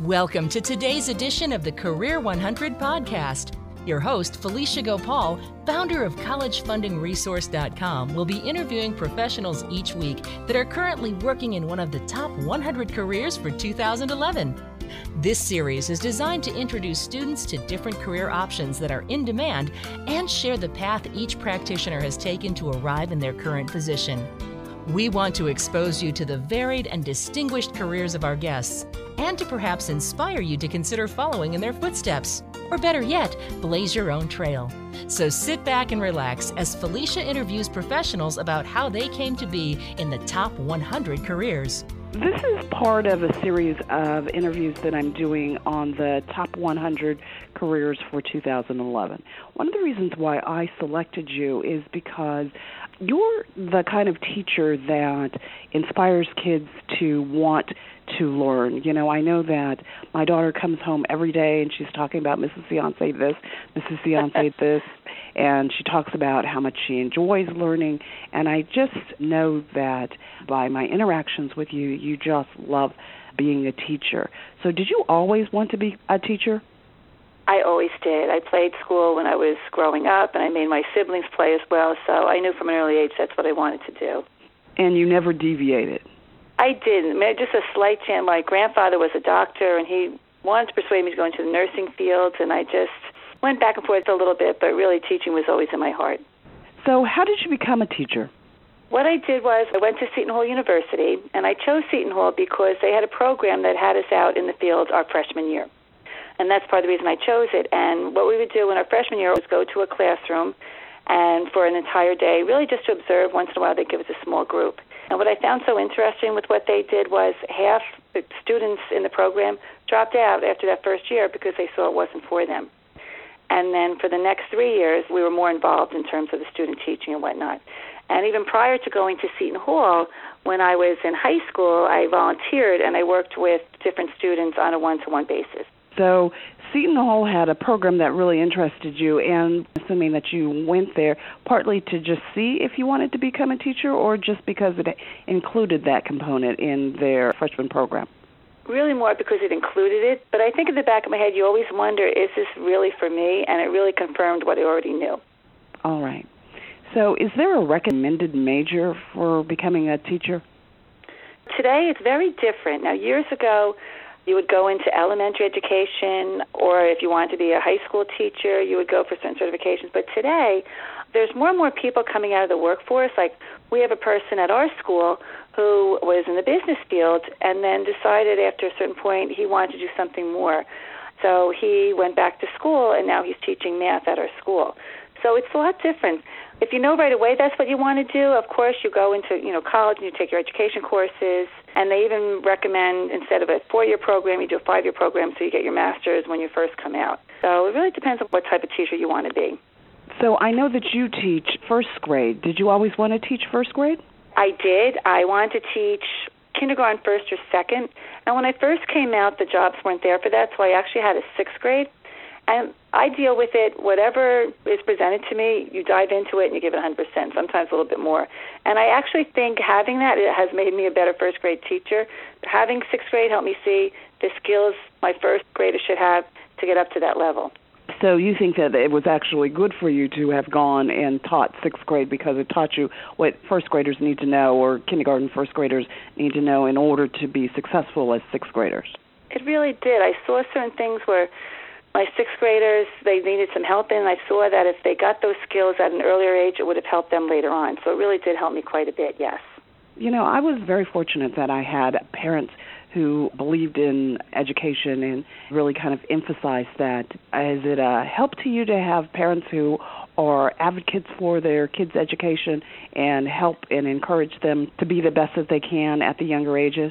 Welcome to today's edition of the Career100 podcast. Your host, Felicia Gopaul, founder of collegefundingresource.com, will be interviewing professionals each week that are currently working in one of the top 100 careers for 2011. This series is designed to introduce students to different career options that are in demand and share the path each practitioner has taken to arrive in their current position. We want to expose you to the varied and distinguished careers of our guests and to perhaps inspire you to consider following in their footsteps, or better yet, blaze your own trail. So sit back and relax as Felicia interviews professionals about how they came to be in the top 100 careers. This is part of a series of interviews that I'm doing on the top 100 careers for 2011. One of the reasons why I selected you is because you're the kind of teacher that inspires kids to want to learn. You know, I know that my daughter comes home every day and she's talking about Mrs. Cianci this, Mrs. Cianci this, and she talks about how much she enjoys learning. And I just know that by my interactions with you, you just love being a teacher. So did you always want to be a teacher? I always did. I played school when I was growing up, and I made my siblings play as well, so I knew from an early age that's what I wanted to do. And you never deviated? I didn't. Just a slight chance. My grandfather was a doctor, and he wanted to persuade me to go into the nursing field, and I just went back and forth a little bit, but really teaching was always in my heart. So how did you become a teacher? What I did was I went to Seton Hall University, and I chose Seton Hall because they had a program that had us out in the field our freshman year. And that's part of the reason I chose it. And what we would do in our freshman year was go to a classroom and for an entire day, really just to observe. Once in a while, they'd give us a small group. And what I found so interesting with what they did was half the students in the program dropped out after that first year because they saw it wasn't for them. And then for the next 3 years, we were more involved in terms of the student teaching and whatnot. And even prior to going to Seton Hall, when I was in high school, I volunteered and I worked with different students on a one-to-one basis. So Seton Hall had a program that really interested you, and assuming that you went there partly to just see if you wanted to become a teacher or just because it included that component in their freshman program? Really more because it included it, but I think in the back of my head you always wonder, is this really for me? And it really confirmed what I already knew. All right. So is there a recommended major for becoming a teacher? Today it's very different. Now, years ago, you would go into elementary education, or if you wanted to be a high school teacher, you would go for certain certifications. But today, there's more and more people coming out of the workforce. Like, we have a person at our school who was in the business field and then decided after a certain point he wanted to do something more. So he went back to school, and now he's teaching math at our school. So it's a lot different. If you know right away that's what you want to do, of course you go into college and you take your education courses, and they even recommend instead of a 4-year program, you do a 5-year program so you get your master's when you first come out. So it really depends on what type of teacher you want to be. So I know that you teach first grade. Did you always want to teach first grade? I did. I wanted to teach kindergarten first or second. And when I first came out, the jobs weren't there for that, so I actually had a sixth grade. And I deal with it, whatever is presented to me, you dive into it and you give it 100%, sometimes a little bit more. And I actually think having that, it has made me a better first grade teacher. Having sixth grade helped me see the skills my first grader should have to get up to that level. So you think that it was actually good for you to have gone and taught sixth grade because it taught you what first graders need to know, or kindergarten first graders need to know in order to be successful as sixth graders? It really did. I saw certain things where my sixth graders, they needed some help in, and I saw that if they got those skills at an earlier age, it would have helped them later on. So it really did help me quite a bit, yes. You know, I was very fortunate that I had parents who believed in education and really kind of emphasized that. Is it a help to you to have parents who are advocates for their kids' education and help and encourage them to be the best that they can at the younger ages?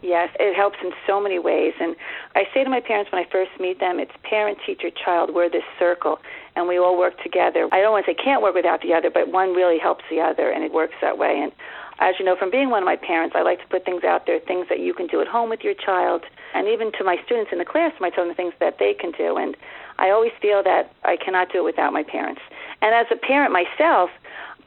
Yes, it helps in so many ways. And I say to my parents when I first meet them, it's parent, teacher, child. We're this circle, and we all work together. I don't want to say can't work without the other, but one really helps the other, and it works that way. And as you know, from being one of my parents, I like to put things out there, things that you can do at home with your child. And even to my students in the classroom, I tell them the things that they can do. And I always feel that I cannot do it without my parents. And as a parent myself,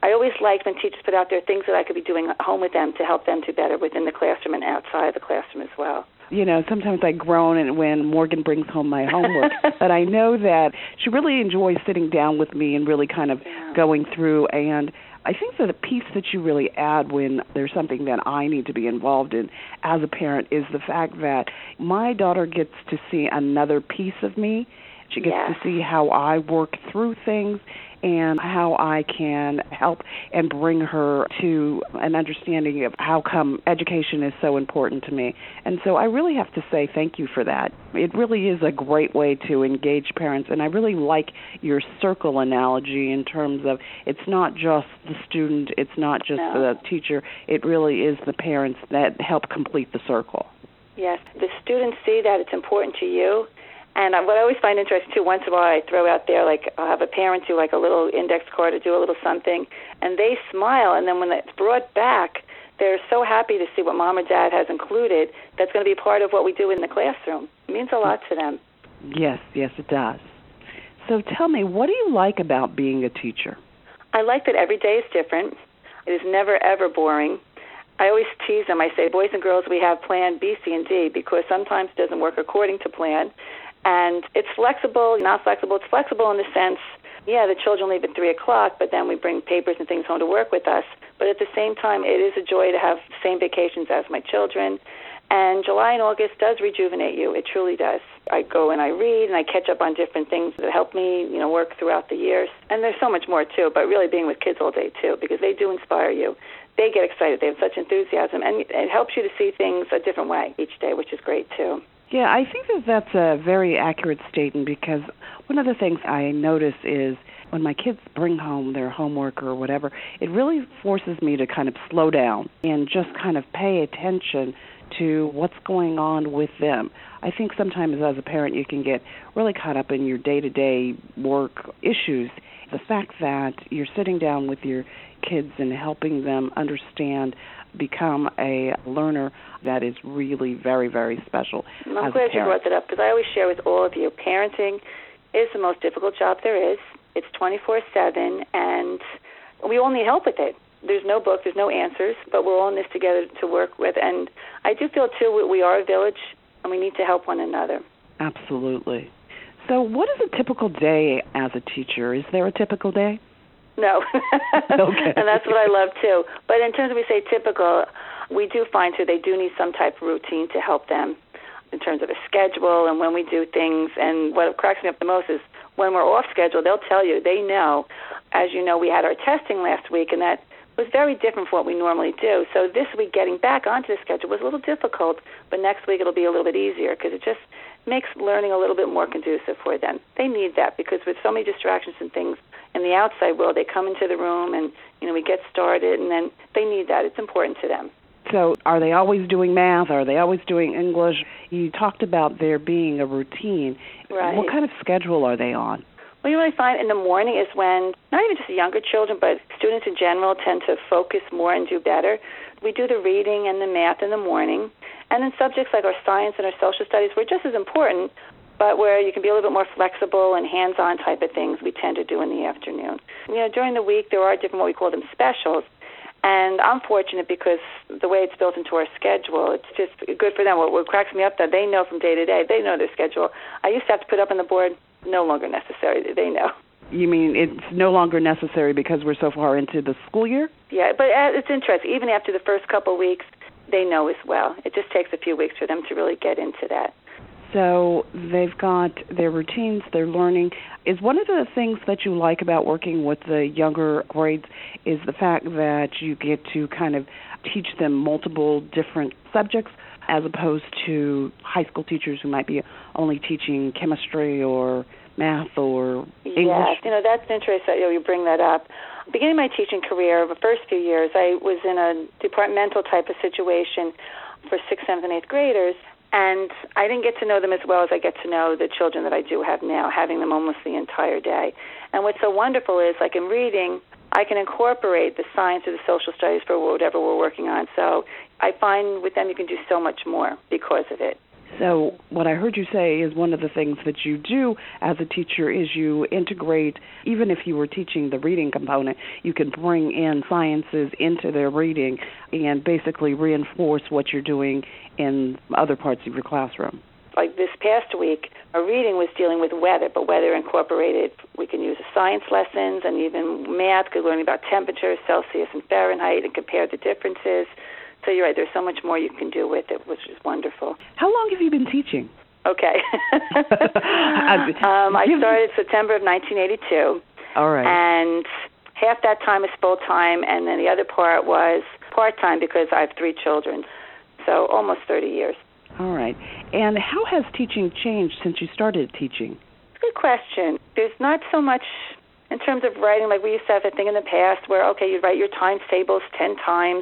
I always liked when teachers put out there things that I could be doing at home with them to help them do better within the classroom and outside of the classroom as well. you know, sometimes I groan and when Morgan brings home my homework. But I know that she really enjoys sitting down with me and really kind of going through. And I think that the piece that you really add when there's something that I need to be involved in as a parent is the fact that my daughter gets to see another piece of me. She gets to see how I work through things and how I can help and bring her to an understanding of how come education is so important to me. And so I really have to say thank you for that. It really is a great way to engage parents, and I really like your circle analogy in terms of it's not just the student, it's not just the teacher, it really is the parents that help complete the circle. Yes, the students see that it's important to you. And what I always find interesting, too, once in a while I throw out there, like, I'll have a parent do, like, a little index card or do a little something, and they smile, and then when it's brought back, they're so happy to see what Mom or Dad has included. That's going to be part of what we do in the classroom. It means a lot to them. Yes, yes, it does. So tell me, what do you like about being a teacher? I like that every day is different. It is never, ever boring. I always tease them. I say, boys and girls, we have plan B, C, and D, because sometimes it doesn't work according to plan. And it's flexible, not flexible. It's flexible in the sense, the children leave at 3 o'clock, but then we bring papers and things home to work with us. But at the same time, it is a joy to have the same vacations as my children. And July and August does rejuvenate you. It truly does. I go and I read and I catch up on different things that help me, work throughout the years. And there's so much more, too, but really being with kids all day, too, because they do inspire you. They get excited. They have such enthusiasm. And it helps you to see things a different way each day, which is great, too. Yeah, I think that that's a very accurate statement, because one of the things I notice is when my kids bring home their homework or whatever, it really forces me to kind of slow down and just kind of pay attention to what's going on with them. I think sometimes as a parent you can get really caught up in your day-to-day work issues. The fact that you're sitting down with your kids and helping them understand, become a learner, that is really very, very special. I'm glad you brought that up, because I always share with all of you, parenting is the most difficult job there is. It's 24/7, and we all need help with it. There's no book, there's no answers, but we're all in this together to work with. And I do feel, too, we are a village, and we need to help one another. Absolutely. So what is a typical day as a teacher? Is there a typical day? No. Okay. And that's what I love, too. But in terms of we say typical, we do find, too, they do need some type of routine to help them in terms of a schedule and when we do things. And what cracks me up the most is when we're off schedule, they'll tell you. They know. As you know, we had our testing last week, and that was very different from what we normally do. So this week, getting back onto the schedule was a little difficult, but next week it'll be a little bit easier, because it just makes learning a little bit more conducive for them. They need that, because with so many distractions and things in the outside world, they come into the room and, we get started, and then they need that. It's important to them. So are they always doing math? Are they always doing English? You talked about there being a routine. Right. What kind of schedule are they on? Well, you really find in the morning is when, not even just the younger children, but students in general tend to focus more and do better. We do the reading and the math in the morning. And then subjects like our science and our social studies were just as important, but where you can be a little bit more flexible and hands-on type of things we tend to do in the afternoon. During the week there are different, what we call them, specials. And I'm fortunate because the way it's built into our schedule, it's just good for them. What cracks me up, that they know from day to day, they know their schedule. I used to have to put up on the board, no longer necessary, they know. You mean it's no longer necessary because we're so far into the school year? Yeah, but it's interesting. Even after the first couple of weeks, they know as well. It just takes a few weeks for them to really get into that. So they've got their routines, their learning. Is one of the things that you like about working with the younger grades is the fact that you get to kind of teach them multiple different subjects, as opposed to high school teachers who might be only teaching chemistry or math or English? Yes, that's interesting you bring that up. Beginning my teaching career, the first few years, I was in a departmental type of situation for 6th, 7th, and 8th graders, and I didn't get to know them as well as I get to know the children that I do have now, having them almost the entire day. And what's so wonderful is, like in reading, I can incorporate the science or the social studies for whatever we're working on. So I find with them you can do so much more because of it. So what I heard you say is one of the things that you do as a teacher is you integrate, even if you were teaching the reading component, you can bring in sciences into their reading and basically reinforce what you're doing in other parts of your classroom. Like this past week, our reading was dealing with weather, but weather incorporated, we can use science lessons and even math, because learning about temperature, Celsius and Fahrenheit, and compare the differences. So you're right, there's so much more you can do with it, which is wonderful. How long have you been teaching? Okay. I started September of 1982. All right. And half that time is full-time, and then the other part was part-time because I have 3 children. So almost 30 years. All right. And how has teaching changed since you started teaching? Good question. There's not so much in terms of writing. Like we used to have a thing in the past where, okay, you'd write your times tables 10 times.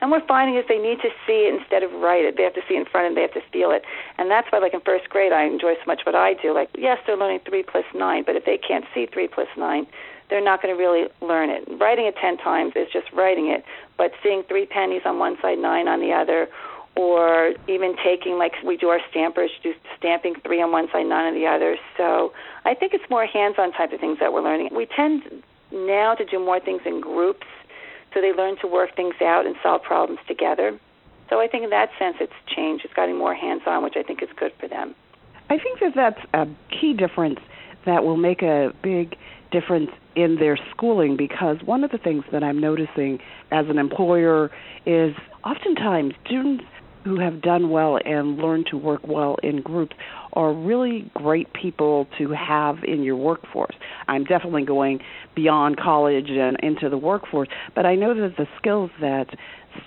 And we're finding is they need to see it instead of write it. They have to see it in front of them. They have to feel it. And that's why, like, in first grade, I enjoy so much what I do. Like, yes, they're learning 3 plus 9, but if they can't see 3 plus 9, they're not going to really learn it. Writing it 10 times is just writing it. But seeing 3 pennies on one side, 9 on the other, or even taking, like we do our stampers, do stamping 3 on one side, 9 on the other. So I think it's more hands-on type of things that we're learning. We tend now to do more things in groups, so they learn to work things out and solve problems together. So I think in that sense it's changed. It's gotten more hands-on, which I think is good for them. I think that that's a key difference that will make a big difference in their schooling, because one of the things that I'm noticing as an employer is oftentimes students who have done well and learned to work well in groups are really great people to have in your workforce. I'm definitely going beyond college and into the workforce, but I know that the skills that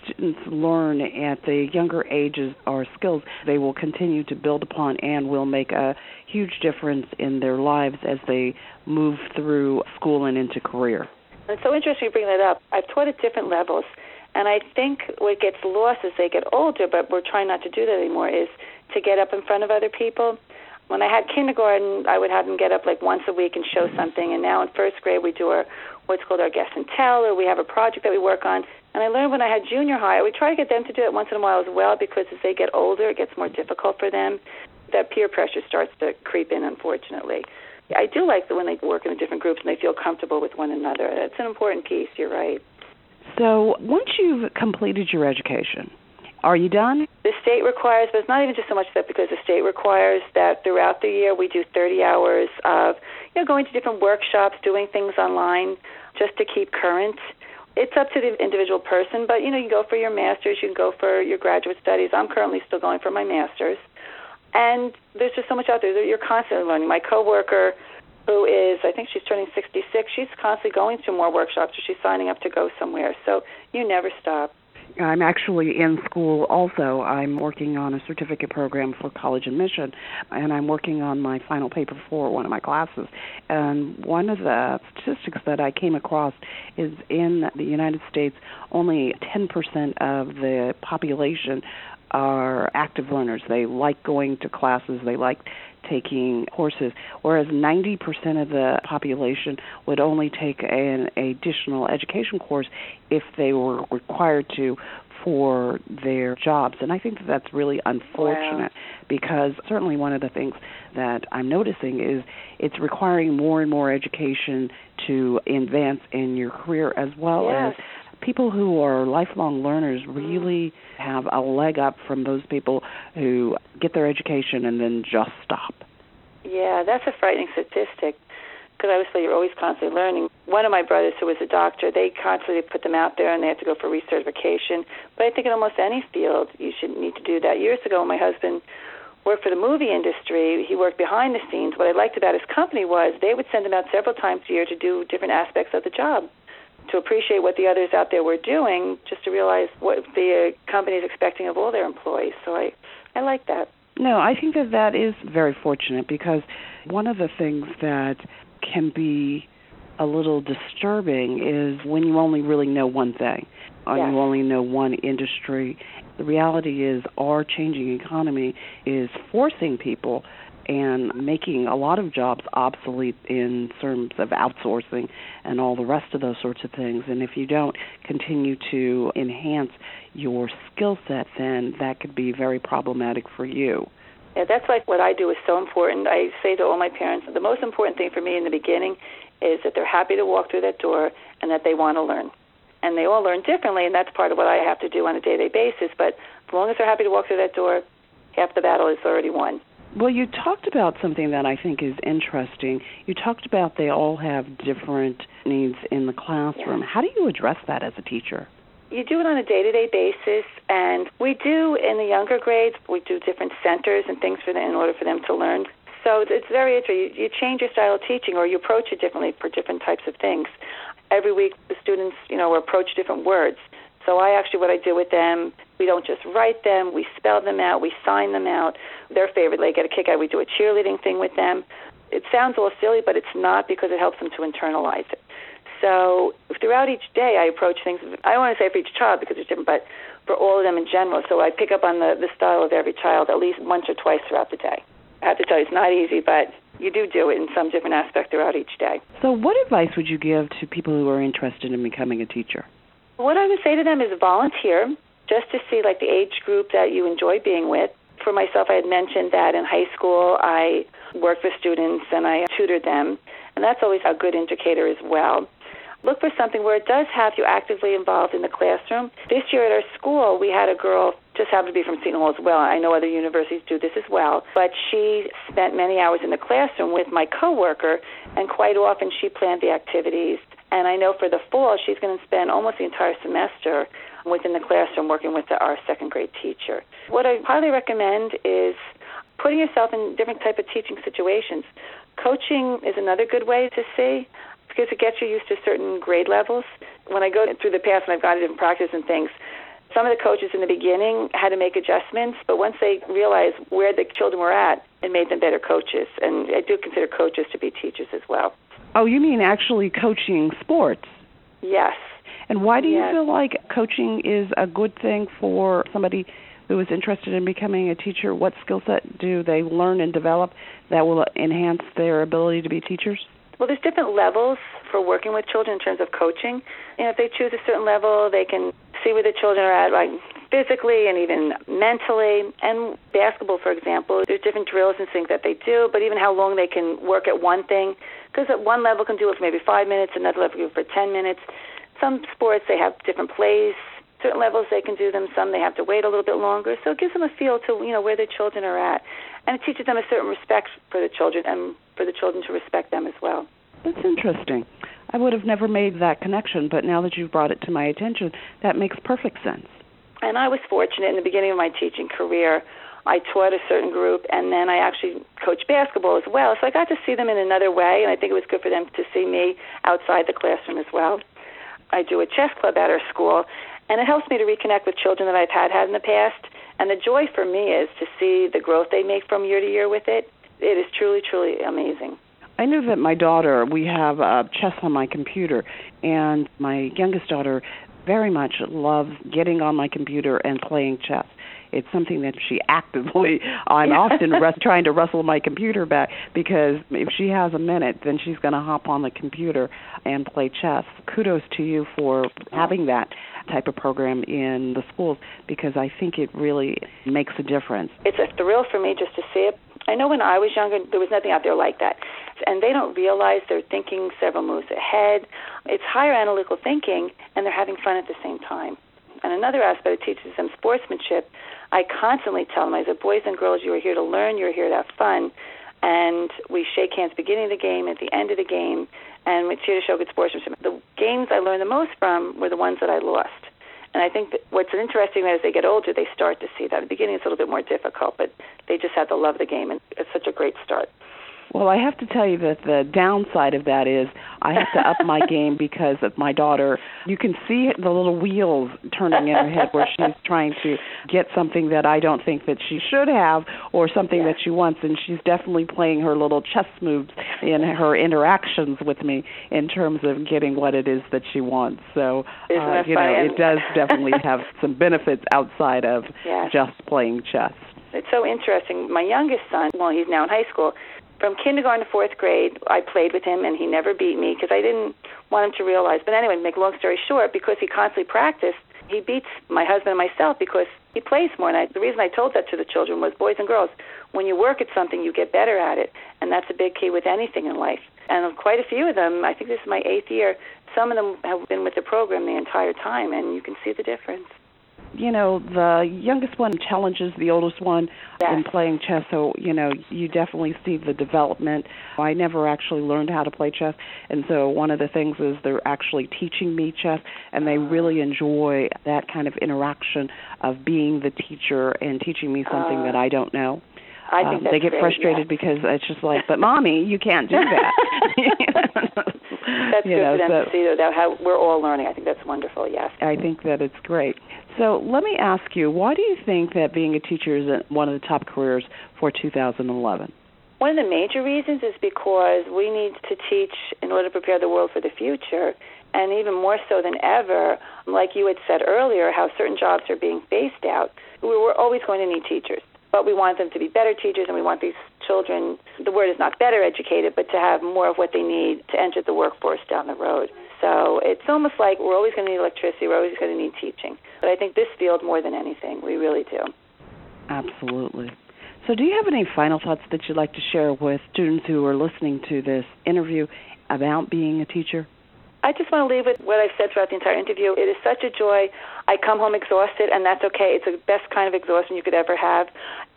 students learn at the younger ages are skills they will continue to build upon and will make a huge difference in their lives as they move through school and into career. It's so interesting you bring that up. I've taught at different levels. And I think what gets lost as they get older, but we're trying not to do that anymore, is to get up in front of other people. When I had kindergarten, I would have them get up like once a week and show something. And now in first grade, we do our what's called our guess and tell, or we have a project that we work on. And I learned when I had junior high, I would try to get them to do it once in a while as well, because as they get older, it gets more difficult for them. That peer pressure starts to creep in, unfortunately. I do like that when they work in the different groups and they feel comfortable with one another. That's an important piece. You're right. So once you've completed your education, are you done? The state requires, but it's not even just so much that, because the state requires that throughout the year we do 30 hours of, you know, going to different workshops, doing things online just to keep current. It's up to the individual person, but, you know, you go for your master's, you can go for your graduate studies. I'm currently still going for my master's. And there's just so much out there that you're constantly learning. My coworker, who is, I think she's turning 66, she's constantly going to more workshops, or she's signing up to go somewhere. So you never stop. I'm actually in school also. I'm working on a certificate program for college admission, and I'm working on my final paper for one of my classes. And one of the statistics that I came across is in the United States, only 10% of the population are active learners. They like going to classes. They like taking courses, whereas 90% of the population would only take an additional education course if they were required to for their jobs. And I think that that's really unfortunate. Wow. Because certainly one of the things that I'm noticing is it's requiring more and more education to advance in your career, as well yes. as people who are lifelong learners really have a leg up from those people who get their education and then just stop. Yeah, that's a frightening statistic, because obviously you're always constantly learning. One of my brothers who was a doctor, they constantly put them out there and they have to go for recertification. But I think in almost any field you should need to do that. Years ago when my husband worked for the movie industry, he worked behind the scenes. What I liked about his company was they would send him out several times a year to do different aspects of the job, to appreciate what the others out there were doing, just to realize what the company is expecting of all their employees. So I like that. No, I think that that is very fortunate, because one of the things that can be a little disturbing is when you only really know one thing, or yes. you only know one industry. The reality is our changing economy is forcing people and making a lot of jobs obsolete in terms of outsourcing and all the rest of those sorts of things. And if you don't continue to enhance your skill set, then that could be very problematic for you. Yeah, that's like what I do is so important. I say to all my parents, the most important thing for me in the beginning is that they're happy to walk through that door and that they want to learn. And they all learn differently, and that's part of what I have to do on a day-to-day basis. But as long as they're happy to walk through that door, half the battle is already won. Well, you talked about something that I think is interesting. You talked about they all have different needs in the classroom. Yeah. How do you address that as a teacher? You do it on a day-to-day basis, and we do in the younger grades, we do different centers and things for them in order for them to learn. So it's very interesting. You change your style of teaching or you approach it differently for different types of things. Every week the students, approach different words. So what I do with them, we don't just write them, we spell them out, we sign them out. Their favorite, they get a kick out, we do a cheerleading thing with them. It sounds all silly, but it's not because it helps them to internalize it. So throughout each day I approach things, I don't want to say for each child because it's different, but for all of them in general. So I pick up on the style of every child at least once or twice throughout the day. I have to tell you, it's not easy, but you do it in some different aspect throughout each day. So what advice would you give to people who are interested in becoming a teacher? What I would say to them is volunteer, just to see like the age group that you enjoy being with. For myself, I had mentioned that in high school I worked with students and I tutored them, and that's always a good indicator as well. Look for something where it does have you actively involved in the classroom. This year at our school, we had a girl, just happened to be from Seton Hall as well. I know other universities do this as well. But she spent many hours in the classroom with my coworker, and quite often she planned the activities. And I know for the fall, she's going to spend almost the entire semester within the classroom working with our second grade teacher. What I highly recommend is putting yourself in different type of teaching situations. Coaching is another good way to see, because it gets you used to certain grade levels. When I go through the past and I've gone into practice and things, some of the coaches in the beginning had to make adjustments, but once they realized where the children were at, it made them better coaches. And I do consider coaches to be teachers as well. Oh, you mean actually coaching sports? Yes. And why do you feel like coaching is a good thing for somebody who is interested in becoming a teacher? What skill set do they learn and develop that will enhance their ability to be teachers? Well, there's different levels for working with children in terms of coaching. If they choose a certain level, they can see where the children are at, like physically and even mentally. And basketball, for example, there's different drills and things that they do, but even how long they can work at one thing, because at one level can do it for maybe 5 minutes, another level can do it for 10 minutes. Some sports, they have different plays. Certain levels they can do them, some they have to wait a little bit longer. So it gives them a feel to, where their children are at. And it teaches them a certain respect for the children and for the children to respect them as well. That's interesting. I would have never made that connection, but now that you've brought it to my attention, that makes perfect sense. And I was fortunate in the beginning of my teaching career. I taught a certain group, and then I actually coached basketball as well. So I got to see them in another way, and I think it was good for them to see me outside the classroom as well. I do a chess club at our school, and it helps me to reconnect with children that I've had in the past. And the joy for me is to see the growth they make from year to year with it. It is truly, truly amazing. I knew that my daughter, we have chess on my computer, and my youngest daughter very much loves getting on my computer and playing chess. It's something that she actively, I'm often trying to wrestle my computer back, because if she has a minute, then she's going to hop on the computer and play chess. Kudos to you for having that type of program in the schools, because I think it really makes a difference. It's a thrill for me just to see it. I know when I was younger, there was nothing out there like that. And they don't realize they're thinking several moves ahead. It's higher analytical thinking, and they're having fun at the same time. And another aspect, it teaches them sportsmanship. I constantly tell them, I said, boys and girls, you are here to learn, you're here to have fun. And we shake hands beginning of the game, at the end of the game, and it's here to show good sportsmanship. The games I learned the most from were the ones that I lost. And I think that what's interesting is as they get older, they start to see that. At the beginning, it's a little bit more difficult, but they just have to love the game, and it's such a great start. Well, I have to tell you that the downside of that is I have to up my game because of my daughter. You can see the little wheels turning in her head where she's trying to get something that I don't think that she should have or something that she wants, and she's definitely playing her little chess moves in her interactions with me in terms of getting what it is that she wants. So, it does definitely have some benefits outside of just playing chess. It's so interesting. My youngest son, he's now in high school. From kindergarten to fourth grade, I played with him, and he never beat me because I didn't want him to realize. But anyway, to make a long story short, because he constantly practiced, He beats my husband and myself because he plays more. And the reason I told that to the children was, boys and girls, when you work at something, you get better at it. And that's a big key with anything in life. And quite a few of them, I think this is my 8th year, some of them have been with the program the entire time, and you can see the difference. You know, the youngest one challenges the oldest one in playing chess, so, you know, you definitely see the development. I never actually learned how to play chess, and so one of the things is they're actually teaching me chess, and they really enjoy that kind of interaction of being the teacher and teaching me something that I don't know. I think that's they get frustrated because it's just like, but, Mommy, you can't do that. That's good for them to see, though, how we're all learning. I think that's wonderful, yes. I think that it's great. So let me ask you, why do you think that being a teacher is one of the top careers for 2011? One of the major reasons is because we need to teach in order to prepare the world for the future, and even more so than ever, like you had said earlier, how certain jobs are being phased out. We're always going to need teachers. But we want them to be better teachers, and we want these children, the word is not better educated, but to have more of what they need to enter the workforce down the road. So it's almost like we're always going to need electricity, we're always going to need teaching. But I think this field, more than anything, we really do. Absolutely. So do you have any final thoughts that you'd like to share with students who are listening to this interview about being a teacher? I just want to leave with what I've said throughout the entire interview. It is such a joy. I come home exhausted, and that's okay. It's the best kind of exhaustion you could ever have.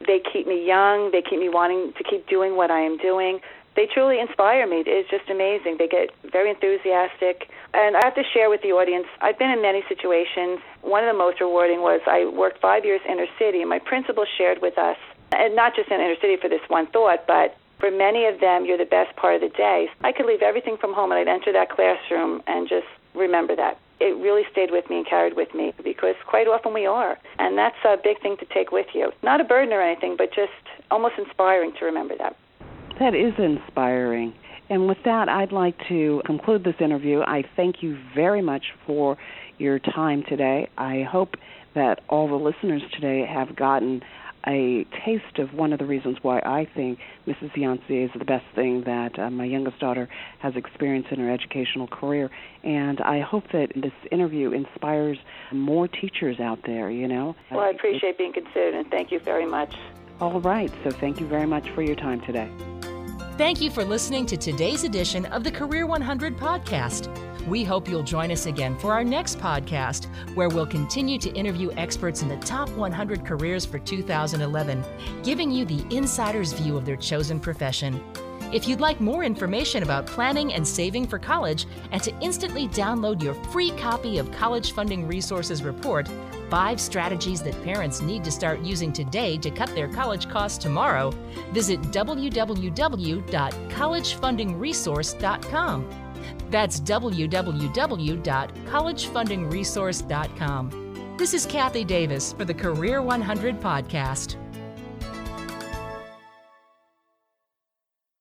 They keep me young. They keep me wanting to keep doing what I am doing. They truly inspire me. It's just amazing. They get very enthusiastic. And I have to share with the audience, I've been in many situations. One of the most rewarding was I worked 5 years inner city, and my principal shared with us, and not just in inner city for this one thought, but for many of them, you're the best part of the day. I could leave everything from home, and I'd enter that classroom and just remember that. It really stayed with me and carried with me, because quite often we are. And that's a big thing to take with you. Not a burden or anything, but just almost inspiring to remember that. That is inspiring. And with that, I'd like to conclude this interview. I thank you very much for your time today. I hope that all the listeners today have gotten a taste of one of the reasons why I think Mrs. Cianci is the best thing that my youngest daughter has experienced in her educational career. And I hope that this interview inspires more teachers out there, you know. Well, I appreciate being considered, and thank you very much. All right. So thank you very much for your time today. Thank you for listening to today's edition of the Career 100 podcast. We hope you'll join us again for our next podcast, where we'll continue to interview experts in the top 100 careers for 2011, giving you the insider's view of their chosen profession. If you'd like more information about planning and saving for college, and to instantly download your free copy of College Funding Resources Report, 5 strategies that parents need to start using today to cut their college costs tomorrow, visit www.collegefundingresource.com. That's www.collegefundingresource.com. This is Kathy Davis for the Career 100 podcast.